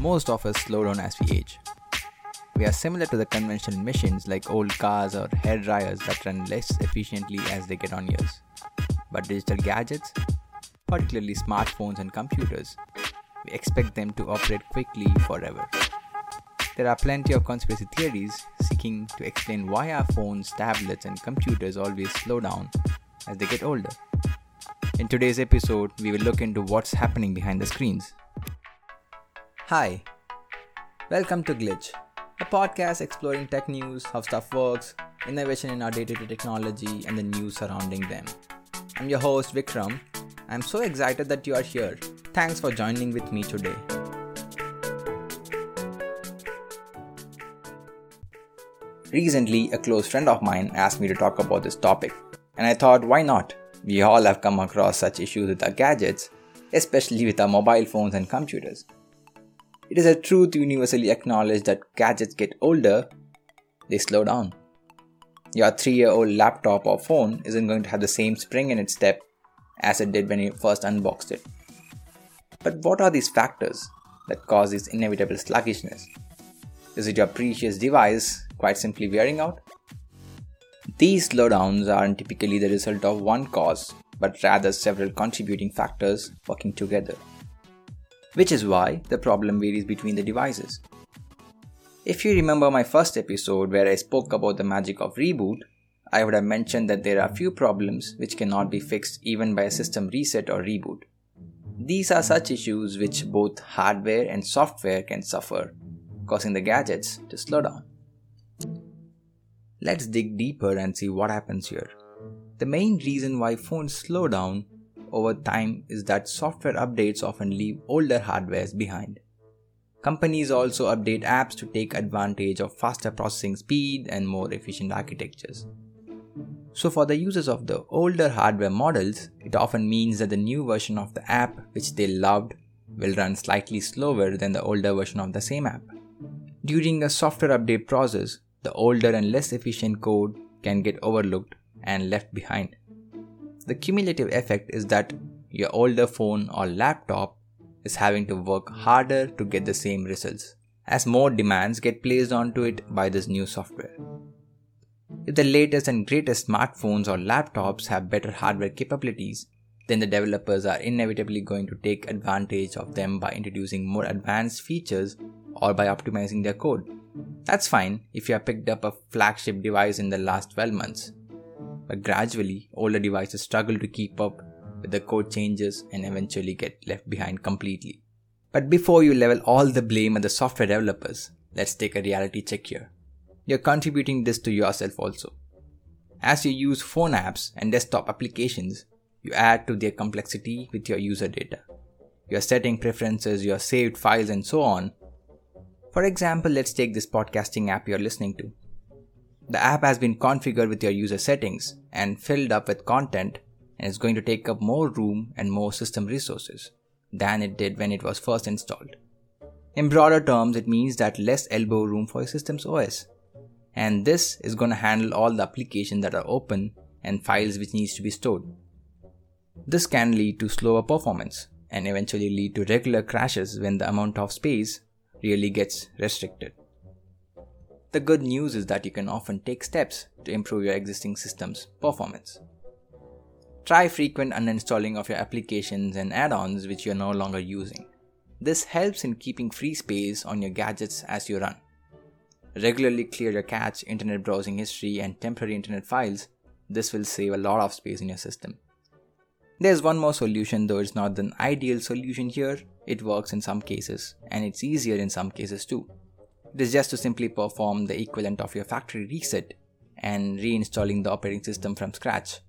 Most of us slow down as we age. We are similar to the conventional machines like old cars or hair dryers that run less efficiently as they get on years. But digital gadgets, particularly smartphones and computers, we expect them to operate quickly forever. There are plenty of conspiracy theories seeking to explain why our phones, tablets and computers always slow down as they get older. In today's episode, we will look into what's happening behind the screens. Hi, welcome to Glitch, a podcast exploring tech news, how stuff works, innovation in our day-to-day technology and the news surrounding them. I'm your host Vikram. I'm so excited that you are here. Thanks for joining with me today. Recently, a close friend of mine asked me to talk about this topic, and I thought, why not? We all have come across such issues with our gadgets, especially with our mobile phones and computers. It is a truth universally acknowledged that gadgets get older, they slow down. Your 3-year-old laptop or phone isn't going to have the same spring in its step as it did when you first unboxed it. But what are these factors that cause this inevitable sluggishness? Is it your precious device quite simply wearing out? These slowdowns aren't typically the result of one cause, but rather several contributing factors working together, which is why the problem varies between the devices. If you remember my first episode where I spoke about the magic of reboot, I would have mentioned that there are few problems which cannot be fixed even by a system reset or reboot. These are such issues which both hardware and software can suffer, causing the gadgets to slow down. Let's dig deeper and see what happens here. The main reason why phones slow down over time is that software updates often leave older hardwares behind. Companies also update apps to take advantage of faster processing speed and more efficient architectures. So for the users of the older hardware models, it often means that the new version of the app which they loved will run slightly slower than the older version of the same app. During a software update process, the older and less efficient code can get overlooked and left behind. The cumulative effect is that your older phone or laptop is having to work harder to get the same results, as more demands get placed onto it by this new software. If the latest and greatest smartphones or laptops have better hardware capabilities, then the developers are inevitably going to take advantage of them by introducing more advanced features or by optimizing their code. That's fine if you have picked up a flagship device in the last 12 months, but gradually older devices struggle to keep up with the code changes and eventually get left behind completely. But before you level all the blame at the software developers, let's take a reality check here. You're contributing this to yourself also. As you use phone apps and desktop applications, you add to their complexity with your user data, your setting preferences, your saved files and so on. For example, let's take this podcasting app you're listening to. The app has been configured with your user settings and filled up with content, and is going to take up more room and more system resources than it did when it was first installed. In broader terms, it means that less elbow room for your system's OS. And this is going to handle all the applications that are open and files which needs to be stored. This can lead to slower performance and eventually lead to regular crashes when the amount of space really gets restricted. The good news is that you can often take steps to improve your existing system's performance. Try frequent uninstalling of your applications and add-ons which you are no longer using. This helps in keeping free space on your gadgets as you run. Regularly clear your cache, internet browsing history and temporary internet files. This will save a lot of space in your system. There's one more solution, though it's not an ideal solution here. It works in some cases and it's easier in some cases too. It is just to simply perform the equivalent of your factory reset and reinstalling the operating system from scratch.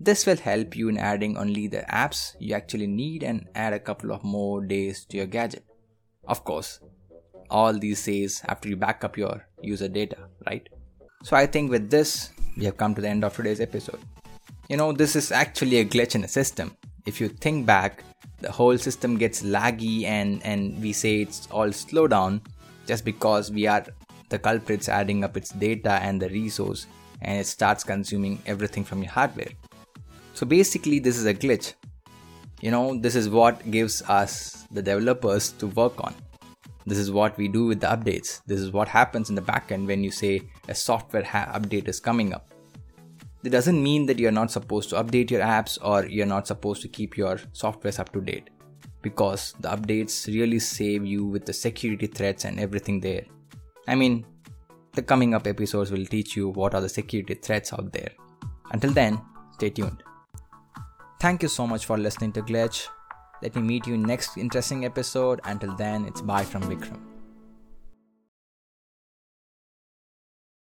This will help you in adding only the apps you actually need and add a couple of more days to your gadget. Of course, all these days after you back up your user data, right? So I think with this, we have come to the end of today's episode. This is actually a glitch in a system. If you think back, the whole system gets laggy and we say it's all slow down just because we are the culprits adding up its data and the resource, and it starts consuming everything from your hardware. So basically this is a glitch. This is what gives us the developers to work on. This is what we do with the updates. This is what happens in the backend when you say a software update is coming up. It doesn't mean that you're not supposed to update your apps or you're not supposed to keep your softwares up to date, because the updates really save you with the security threats and everything there. I mean, the coming up episodes will teach you what are the security threats out there. Until then, stay tuned. Thank you so much for listening to Glitch. Let me meet you in next interesting episode. Until then, it's bye from Vikram.